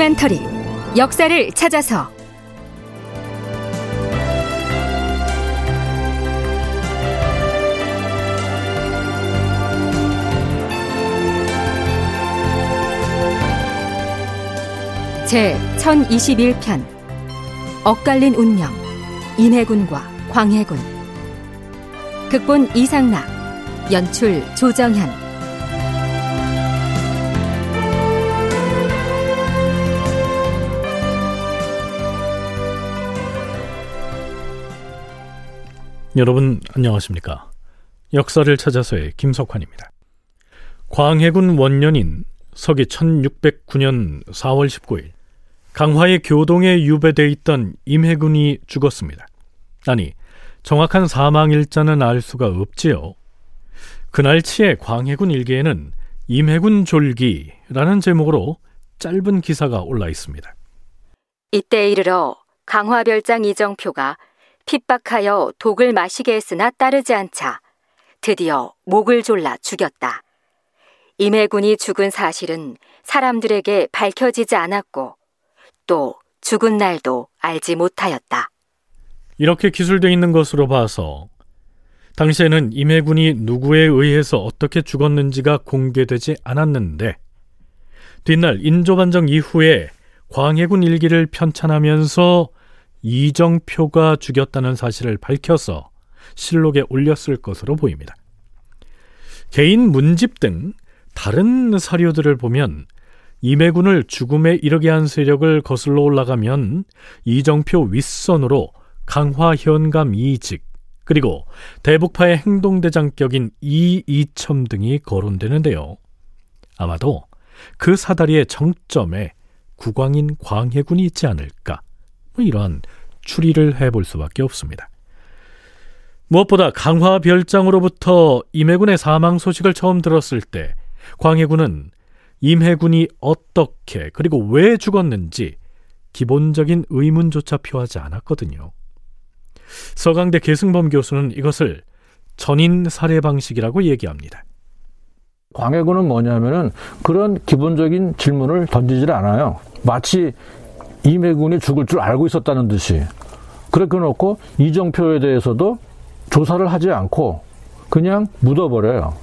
다큐멘터리 역사를 찾아서 제 1021편 엇갈린 운명 인해군과 광해군. 극본 이상나, 연출 조정현. 여러분 안녕하십니까? 역사를 찾아서의 김석환입니다. 광해군 원년인 서기 1609년 4월 19일 강화의 교동에 유배되어 있던 임해군이 죽었습니다. 아니, 정확한 사망일자는 알 수가 없지요. 그날치의 광해군 일기에는 임해군 졸기라는 제목으로 짧은 기사가 올라 있습니다. 이때 이르러 강화별장 이정표가 핍박하여 독을 마시게 했으나 따르지 않자 드디어 목을 졸라 죽였다. 임해군이 죽은 사실은 사람들에게 밝혀지지 않았고 또 죽은 날도 알지 못하였다. 이렇게 기술되어 있는 것으로 봐서 당시에는 임해군이 누구에 의해서 어떻게 죽었는지가 공개되지 않았는데, 뒷날 인조반정 이후에 광해군 일기를 편찬하면서 이정표가 죽였다는 사실을 밝혀서 실록에 올렸을 것으로 보입니다. 개인 문집 등 다른 사료들을 보면 임해군을 죽음에 이르게 한 세력을 거슬러 올라가면 이정표 윗선으로 강화 현감 이직, 그리고 대북파의 행동대장격인 이이첨 등이 거론되는데요, 아마도 그 사다리의 정점에 국왕인 광해군이 있지 않을까, 이러한 추리를 해볼 수밖에 없습니다. 무엇보다 강화별장으로부터 임해군의 사망 소식을 처음 들었을 때 광해군은 임해군이 어떻게 그리고 왜 죽었는지 기본적인 의문조차 표하지 않았거든요. 서강대 계승범 교수는 이것을 전인 살해 방식이라고 얘기합니다. 광해군은 뭐냐면은 그런 기본적인 질문을 던지질 않아요. 마치 임해군이 죽을 줄 알고 있었다는 듯이 그렇게 놓고 이정표에 대해서도 조사를 하지 않고 그냥 묻어버려요.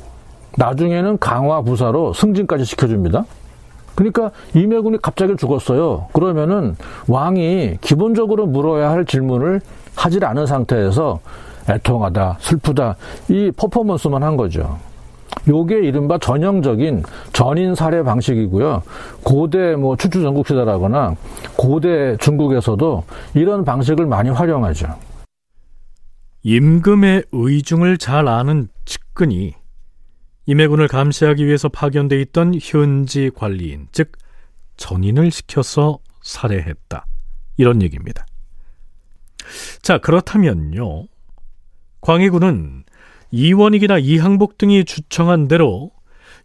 나중에는 강화 부사로 승진까지 시켜줍니다. 그러니까 임해군이 갑자기 죽었어요. 그러면은 왕이 기본적으로 물어야 할 질문을 하질 않은 상태에서 애통하다, 슬프다, 이 퍼포먼스만 한 거죠. 요게 이른바 전형적인 전인 살해 방식이고요. 고대 뭐 추추전국시대라거나 고대 중국에서도 이런 방식을 많이 활용하죠. 임금의 의중을 잘 아는 측근이 임해군을 감시하기 위해서 파견돼 있던 현지 관리인, 즉 전인을 시켜서 살해했다, 이런 얘기입니다. 자, 그렇다면요, 광해군은 이원익이나 이항복 등이 주청한 대로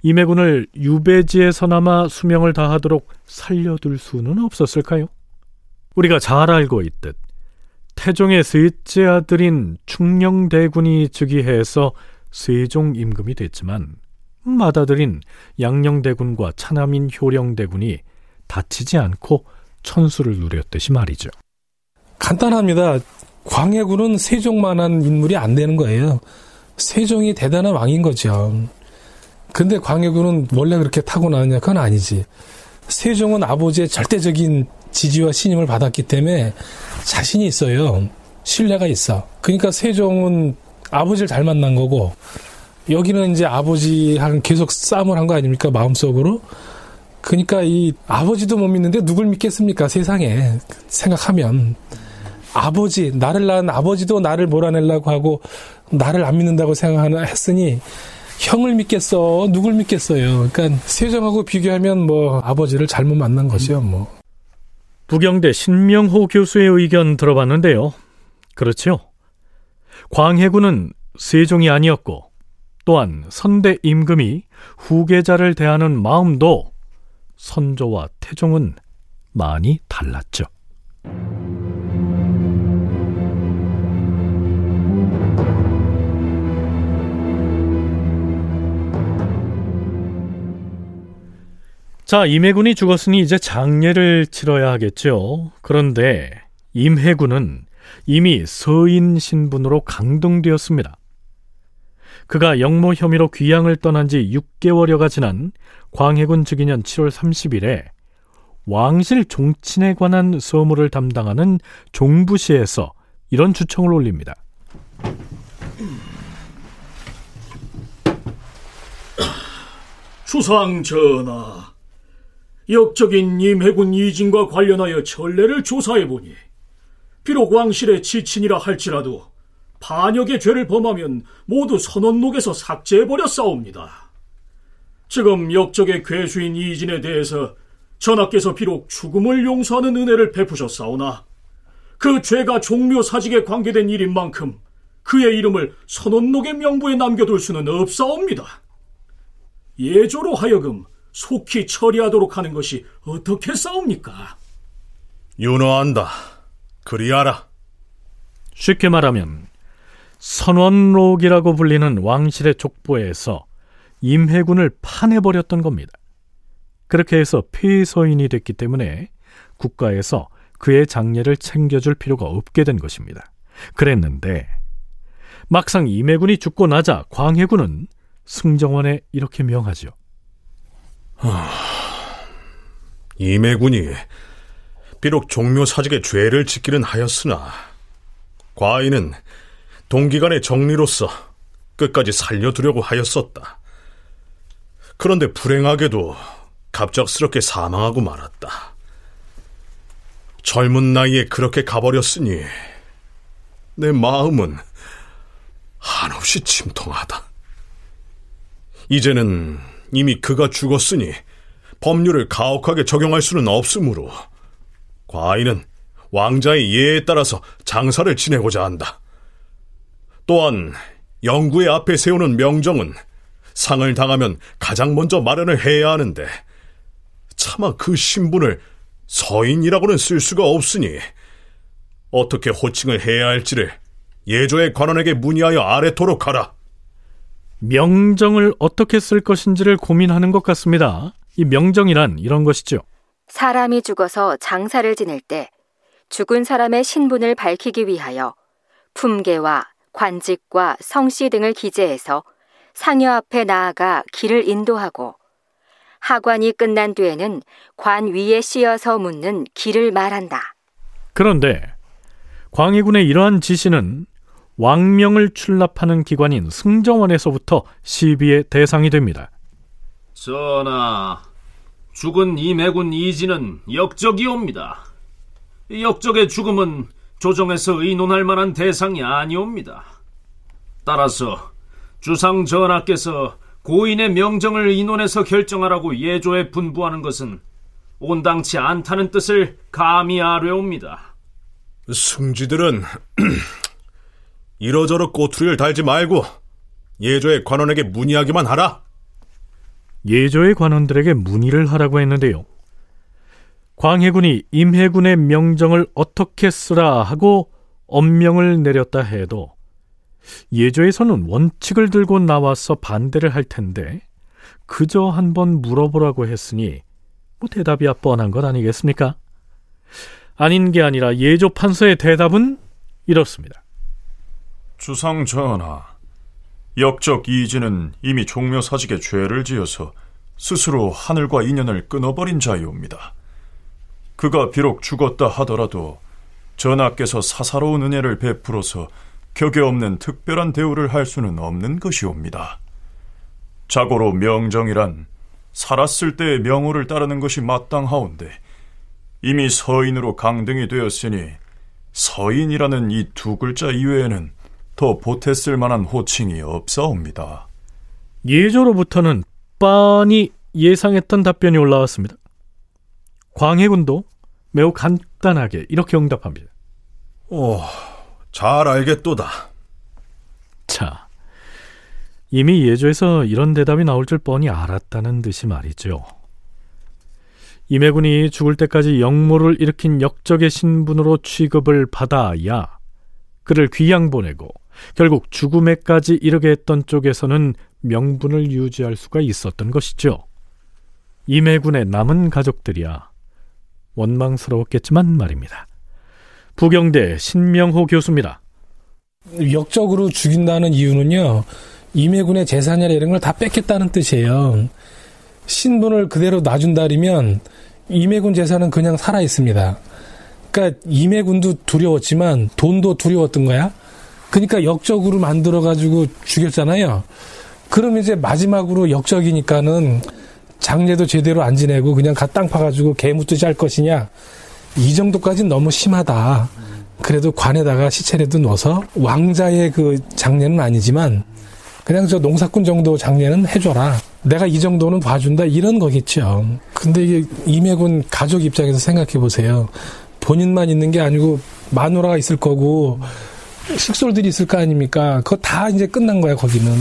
임해군을 유배지에서나마 수명을 다하도록 살려둘 수는 없었을까요? 우리가 잘 알고 있듯 태종의 셋째 아들인 충녕대군이 즉위해서 세종 임금이 됐지만 맏아들인 양녕대군과 차남인 효령대군이 다치지 않고 천수를 누렸듯이 말이죠. 간단합니다. 광해군은 세종만한 인물이 안 되는 거예요. 세종이 대단한 왕인 거죠. 근데 광해군은 원래 그렇게 타고나느냐, 그건 아니지. 세종은 아버지의 절대적인 지지와 신임을 받았기 때문에 자신이 있어요. 신뢰가 있어. 그러니까 세종은 아버지를 잘 만난 거고, 여기는 이제 아버지랑 계속 싸움을 한 거 아닙니까, 마음속으로. 그러니까 이 아버지도 못 믿는데 누굴 믿겠습니까, 세상에 생각하면. 아버지, 나를 낳은 아버지도 나를 몰아내려고 하고 나를 안 믿는다고 생각했으니 형을 믿겠어, 누굴 믿겠어요. 그러니까 세종하고 비교하면 뭐 아버지를 잘못 만난 거죠. 뭐. 부경대 신명호 교수의 의견 들어봤는데요. 그렇죠. 광해군은 세종이 아니었고 또한 선대 임금이 후계자를 대하는 마음도 선조와 태종은 많이 달랐죠. 자, 임해군이 죽었으니 이제 장례를 치러야 하겠죠. 그런데 임해군은 이미 서인 신분으로 강등되었습니다. 그가 역모 혐의로 귀양을 떠난 지 6개월여가 지난 광해군 즉위년 7월 30일에 왕실 종친에 관한 서무를 담당하는 종부시에서 이런 주청을 올립니다. 주상 전하, 역적인 임해군 이진과 관련하여 전례를 조사해보니 비록 왕실의 지친이라 할지라도 반역의 죄를 범하면 모두 선원록에서 삭제해버려 싸웁니다. 지금 역적의 괴수인 이진에 대해서 전하께서 비록 죽음을 용서하는 은혜를 베푸셨사오나 그 죄가 종묘사직에 관계된 일인 만큼 그의 이름을 선원록의 명부에 남겨둘 수는 없사옵니다. 예조로 하여금 속히 처리하도록 하는 것이 어떻게 싸웁니까? 윤호한다. 그리하라. 쉽게 말하면 선원록이라고 불리는 왕실의 족보에서 임해군을 파내버렸던 겁니다. 그렇게 해서 폐서인이 됐기 때문에 국가에서 그의 장례를 챙겨줄 필요가 없게 된 것입니다. 그랬는데 막상 임해군이 죽고 나자 광해군은 승정원에 이렇게 명하죠. 임해군이 비록 종묘사직의 죄를 짓기는 하였으나 과인은 동기간의 정리로서 끝까지 살려두려고 하였었다. 그런데 불행하게도 갑작스럽게 사망하고 말았다. 젊은 나이에 그렇게 가버렸으니 내 마음은 한없이 침통하다. 이제는 이미 그가 죽었으니 법률을 가혹하게 적용할 수는 없으므로 과인은 왕자의 예에 따라서 장사를 지내고자 한다. 또한 영구의 앞에 세우는 명정은 상을 당하면 가장 먼저 마련을 해야 하는데 차마 그 신분을 서인이라고는 쓸 수가 없으니 어떻게 호칭을 해야 할지를 예조의 관원에게 문의하여 아뢰도록 하라. 명정을 어떻게 쓸 것인지를 고민하는 것 같습니다. 이 명정이란 이런 것이죠. 사람이 죽어서 장사를 지낼 때 죽은 사람의 신분을 밝히기 위하여 품계와 관직과 성씨 등을 기재해서 상여 앞에 나아가 길을 인도하고 하관이 끝난 뒤에는 관 위에 씌어서 묻는 길을 말한다. 그런데 광해군의 이러한 지시는 왕명을 출납하는 기관인 승정원에서부터 시비의 대상이 됩니다. 전하, 죽은 임해군 이진은 역적이옵니다. 역적의 죽음은 조정에서 의논할 만한 대상이 아니옵니다. 따라서 주상 전하께서 고인의 명정을 의논해서 결정하라고 예조에 분부하는 것은 온당치 않다는 뜻을 감히 아뢰옵니다. 승지들은 이러저러 꼬투리를 달지 말고 예조의 관원에게 문의하기만 하라. 예조의 관원들에게 문의를 하라고 했는데요, 광해군이 임해군의 명정을 어떻게 쓰라 하고 엄명을 내렸다 해도 예조에서는 원칙을 들고 나와서 반대를 할 텐데 그저 한번 물어보라고 했으니 뭐 대답이야 뻔한 것 아니겠습니까? 아닌 게 아니라 예조 판서의 대답은 이렇습니다. 주상 전하, 역적 이이진은 이미 종묘사직의 죄를 지어서 스스로 하늘과 인연을 끊어버린 자이옵니다. 그가 비록 죽었다 하더라도 전하께서 사사로운 은혜를 베풀어서 격에 없는 특별한 대우를 할 수는 없는 것이옵니다. 자고로 명정이란 살았을 때의 명호를 따르는 것이 마땅하온데 이미 서인으로 강등이 되었으니 서인이라는 이 두 글자 이외에는 더 보탰을 만한 호칭이 없사옵니다. 예조로부터는 빤히 예상했던 답변이 올라왔습니다. 광해군도 매우 간단하게 이렇게 응답합니다. 잘 알겠도다. 자, 이미 예조에서 이런 대답이 나올 줄 뻔히 알았다는 듯이 말이죠. 임해군이 죽을 때까지 역모를 일으킨 역적의 신분으로 취급을 받아야 그를 귀양 보내고 결국 죽음에까지 이르게 했던 쪽에서는 명분을 유지할 수가 있었던 것이죠. 임해군의 남은 가족들이야 원망스러웠겠지만 말입니다. 부경대 신명호 교수입니다. 역적으로 죽인다는 이유는요, 임해군의 재산이나 이런 걸 다 뺏겠다는 뜻이에요. 신분을 그대로 놔준다면 임해군 재산은 그냥 살아있습니다. 그러니까 임해군도 두려웠지만 돈도 두려웠던 거야. 그러니까 역적으로 만들어가지고 죽였잖아요. 그럼 이제 마지막으로 역적이니까는 장례도 제대로 안 지내고 그냥 갓 땅 파가지고 개무뜨지 할 것이냐. 이 정도까지는 너무 심하다. 그래도 관에다가 시체라도 넣어서 왕자의 그 장례는 아니지만 그냥 저 농사꾼 정도 장례는 해줘라. 내가 이 정도는 봐준다. 이런 거겠죠. 근데 이게 임해군 가족 입장에서 생각해 보세요. 본인만 있는 게 아니고 마누라가 있을 거고 식솔들이 있을 거 아닙니까? 그거 다 이제 끝난 거야, 거기는.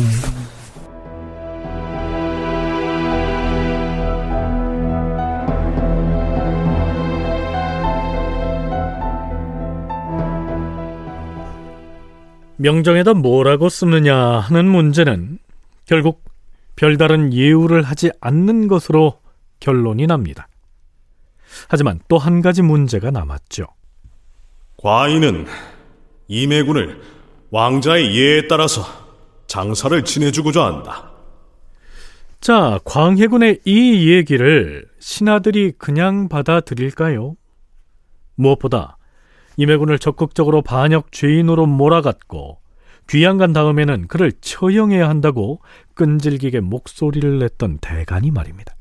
명정에다 뭐라고 쓰느냐 하는 문제는 결국 별다른 예우를 하지 않는 것으로 결론이 납니다. 하지만 또 한 가지 문제가 남았죠. 과인은 임해군을 왕자의 예에 따라서 장사를 지내주고자 한다. 자, 광해군의 이 얘기를 신하들이 그냥 받아들일까요? 무엇보다 임해군을 적극적으로 반역 죄인으로 몰아갔고 귀양간 다음에는 그를 처형해야 한다고 끈질기게 목소리를 냈던 대간이 말입니다.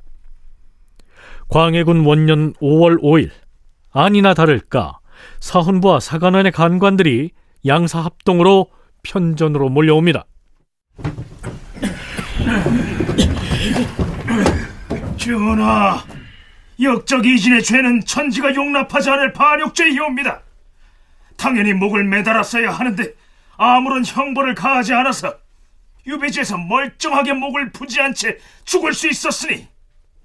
광해군 원년 5월 5일 아니나 다를까 사헌부와 사관원의 간관들이 양사 합동으로 편전으로 몰려옵니다. 전하, 역적 이진의 죄는 천지가 용납하지 않을 반역죄이옵니다. 당연히 목을 매달았어야 하는데 아무런 형벌을 가하지 않아서 유배지에서 멀쩡하게 목을 부지한 채 죽을 수 있었으니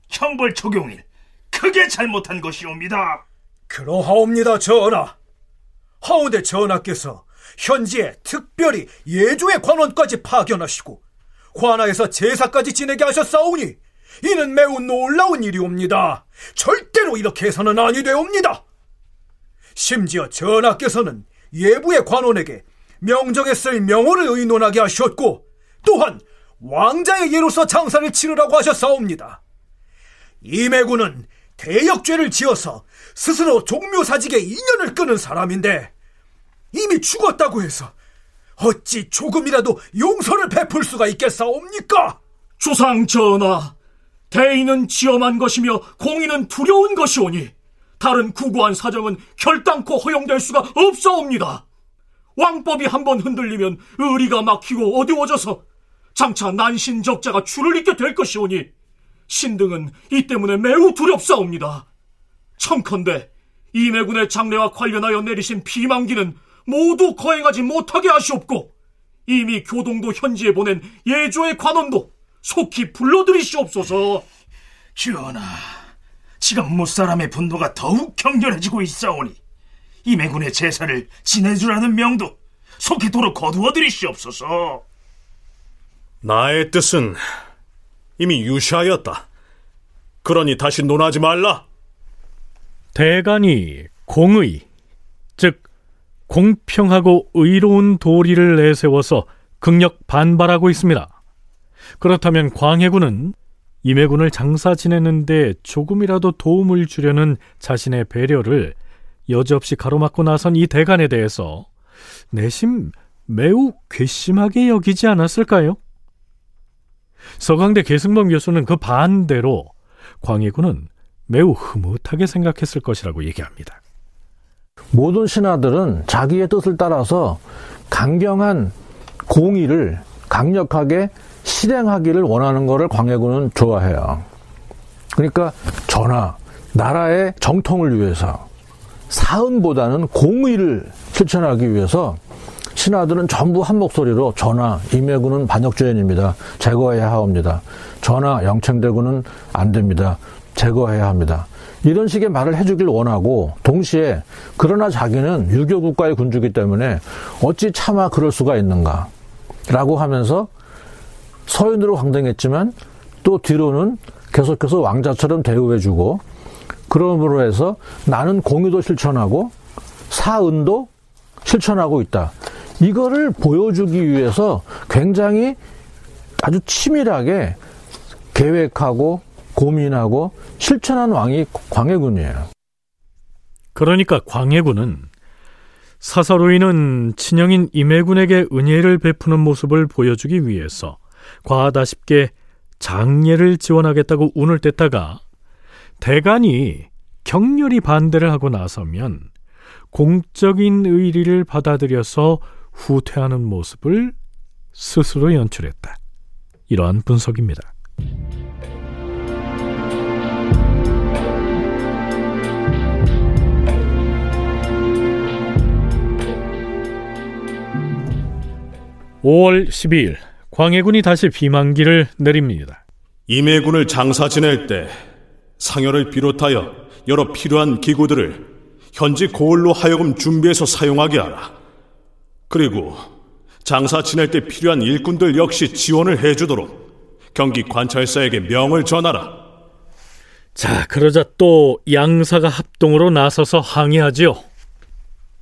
형벌 적용일 크게 잘못한 것이옵니다. 그러하옵니다, 전하. 하오대 전하께서 현지에 특별히 예조의 관원까지 파견하시고 관하에서 제사까지 지내게 하셨사오니 이는 매우 놀라운 일이옵니다. 절대로 이렇게 해서는 아니 되옵니다. 심지어 전하께서는 예부의 관원에게 명정에 쓸 명호를 의논하게 하셨고 또한 왕자의 예로서 장사를 치르라고 하셨사옵니다. 임해군은 대역죄를 지어서 스스로 종묘사직에 인연을 끄는 사람인데 이미 죽었다고 해서 어찌 조금이라도 용서를 베풀 수가 있겠사옵니까? 조상 전하, 대의는 지엄한 것이며 공의는 두려운 것이오니 다른 구구한 사정은 결단코 허용될 수가 없사옵니다. 왕법이 한번 흔들리면 의리가 막히고 어두워져서 장차 난신적자가 줄을 잇게 될 것이오니 신등은 이 때문에 매우 두렵사옵니다. 청컨대 임해군의 장례와 관련하여 내리신 비망기는 모두 거행하지 못하게 하시옵고 이미 교동도 현지에 보낸 예조의 관원도 속히 불러들이시옵소서. 전하, 지금 무사람의 분노가 더욱 격렬해지고 있사오니 임해군의 제사를 지내주라는 명도 속히 도로 거두어들이시옵소서. 나의 뜻은 이미 유시하였다. 그러니 다시 논하지 말라. 대간이 공의, 즉 공평하고 의로운 도리를 내세워서 극력 반발하고 있습니다. 그렇다면 광해군은 임해군을 장사 지내는데 조금이라도 도움을 주려는 자신의 배려를 여지없이 가로막고 나선 이 대간에 대해서 내심 매우 괘씸하게 여기지 않았을까요? 서강대 계승범 교수는 그 반대로 광해군은 매우 흐뭇하게 생각했을 것이라고 얘기합니다. 모든 신하들은 자기의 뜻을 따라서 강경한 공의를 강력하게 실행하기를 원하는 것을 광해군은 좋아해요. 그러니까 전하, 나라의 정통을 위해서 사은보다는 공의를 실천하기 위해서 신하들은 전부 한 목소리로 전하, 임해군은 반역죄인입니다. 제거해야 하옵니다. 전하, 영창대군은 안 됩니다. 제거해야 합니다. 이런 식의 말을 해주길 원하고 동시에 그러나 자기는 유교국가의 군주이기 때문에 어찌 차마 그럴 수가 있는가 라고 하면서 서윤으로 강등했지만 또 뒤로는 계속해서 왕자처럼 대우해주고, 그러므로 해서 나는 공유도 실천하고 사은도 실천하고 있다. 이거를 보여주기 위해서 굉장히 아주 치밀하게 계획하고 고민하고 실천한 왕이 광해군이에요. 그러니까 광해군은 사사로이는 친형인 임해군에게 은혜를 베푸는 모습을 보여주기 위해서 과하다 싶게 장례를 지원하겠다고 운을 뗐다가 대간이 격렬히 반대를 하고 나서면 공적인 의리를 받아들여서 후퇴하는 모습을 스스로 연출했다. 이러한 분석입니다. (5월 12일) 광해군이 다시 비만기를 내립니다. 임해군을 장사 지낼 때 상여를 비롯하여 여러 필요한 기구들을 현지 고을로 하여금 준비해서 사용하게 하라. 그리고 장사 지낼 때 필요한 일꾼들 역시 지원을 해주도록 경기 관찰사에게 명을 전하라. 자, 그러자 또 양사가 합동으로 나서서 항의하지요.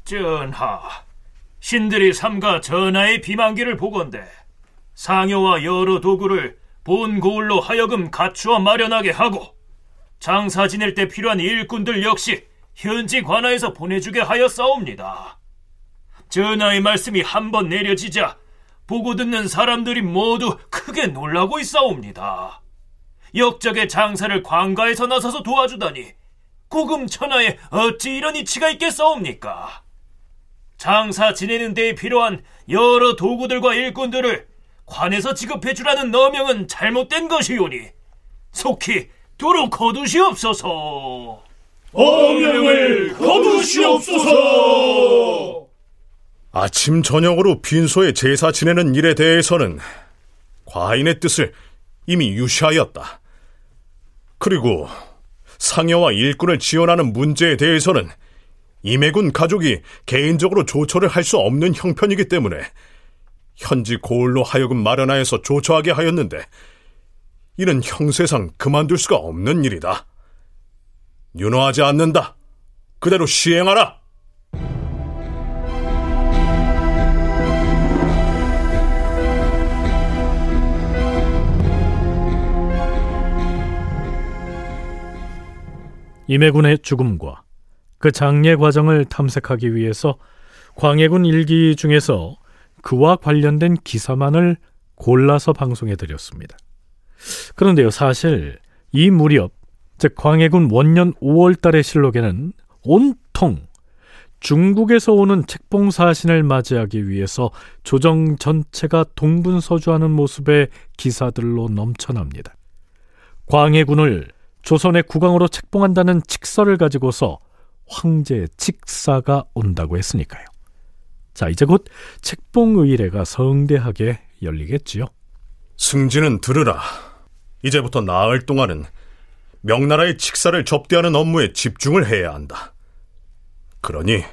전하, 신들이 삼가 전하의 비만기를 보건대 상여와 여러 도구를 본 고을로 하여금 갖추어 마련하게 하고 장사 지낼 때 필요한 일꾼들 역시 현지 관하에서 보내주게 하여 싸웁니다. 전하의 말씀이 한번 내려지자 보고 듣는 사람들이 모두 크게 놀라고 있사옵니다. 역적의 장사를 관가에서 나서서 도와주다니 고금천하에 어찌 이런 이치가 있겠사옵니까? 장사 지내는 데에 필요한 여러 도구들과 일꾼들을 관에서 지급해주라는 너명은 잘못된 것이오니 속히 두루 거두시옵소서. 어명을 거두시옵소서. 아침 저녁으로 빈소에 제사 지내는 일에 대해서는 과인의 뜻을 이미 유시하였다. 그리고 상여와 일꾼을 지원하는 문제에 대해서는 임해군 가족이 개인적으로 조처를 할 수 없는 형편이기 때문에 현지 고을로 하여금 마련하여서 조처하게 하였는데 이는 형세상 그만둘 수가 없는 일이다. 윤호하지 않는다. 그대로 시행하라. 임해군의 죽음과 그 장례 과정을 탐색하기 위해서 광해군 일기 중에서 그와 관련된 기사만을 골라서 방송해드렸습니다. 그런데요, 사실 이 무렵, 즉 광해군 원년 5월달의 실록에는 온통 중국에서 오는 책봉사신을 맞이하기 위해서 조정 전체가 동분서주하는 모습의 기사들로 넘쳐납니다. 광해군을 조선의 국왕으로 책봉한다는 칙서를 가지고서 황제 직사가 온다고 했으니까요. 자, 이제 곧 책봉의례가 성대하게 열리겠지요. 승진은 들으라. 이제부터 나흘 동안은 명나라의 직사를 접대하는 업무에 집중을 해야 한다. 그러니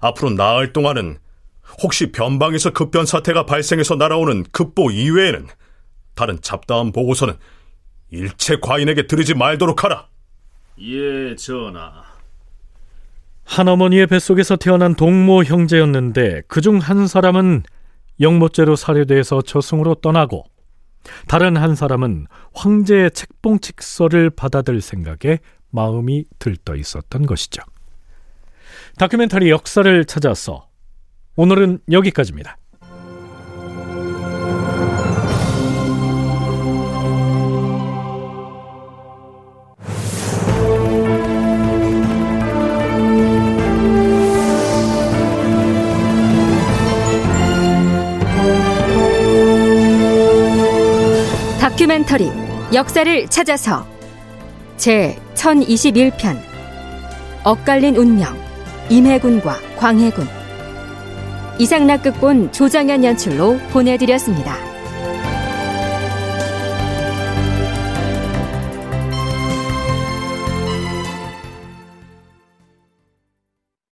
앞으로 나흘 동안은 혹시 변방에서 급변 사태가 발생해서 날아오는 급보 이외에는 다른 잡다한 보고서는 일체 과인에게 드리지 말도록 하라. 예, 전하. 한어머니의 뱃속에서 태어난 동모 형제였는데 그중 한 사람은 영모죄로 살해돼서 저승으로 떠나고 다른 한 사람은 황제의 책봉 칙서를 받아들 생각에 마음이 들떠 있었던 것이죠. 다큐멘터리 역사를 찾아서 오늘은 여기까지입니다. 멘터리 역사를 찾아서 제 1021편 엇갈린 운명 임해군과 광해군 이상나 극본 조장연 연출로 보내드렸습니다.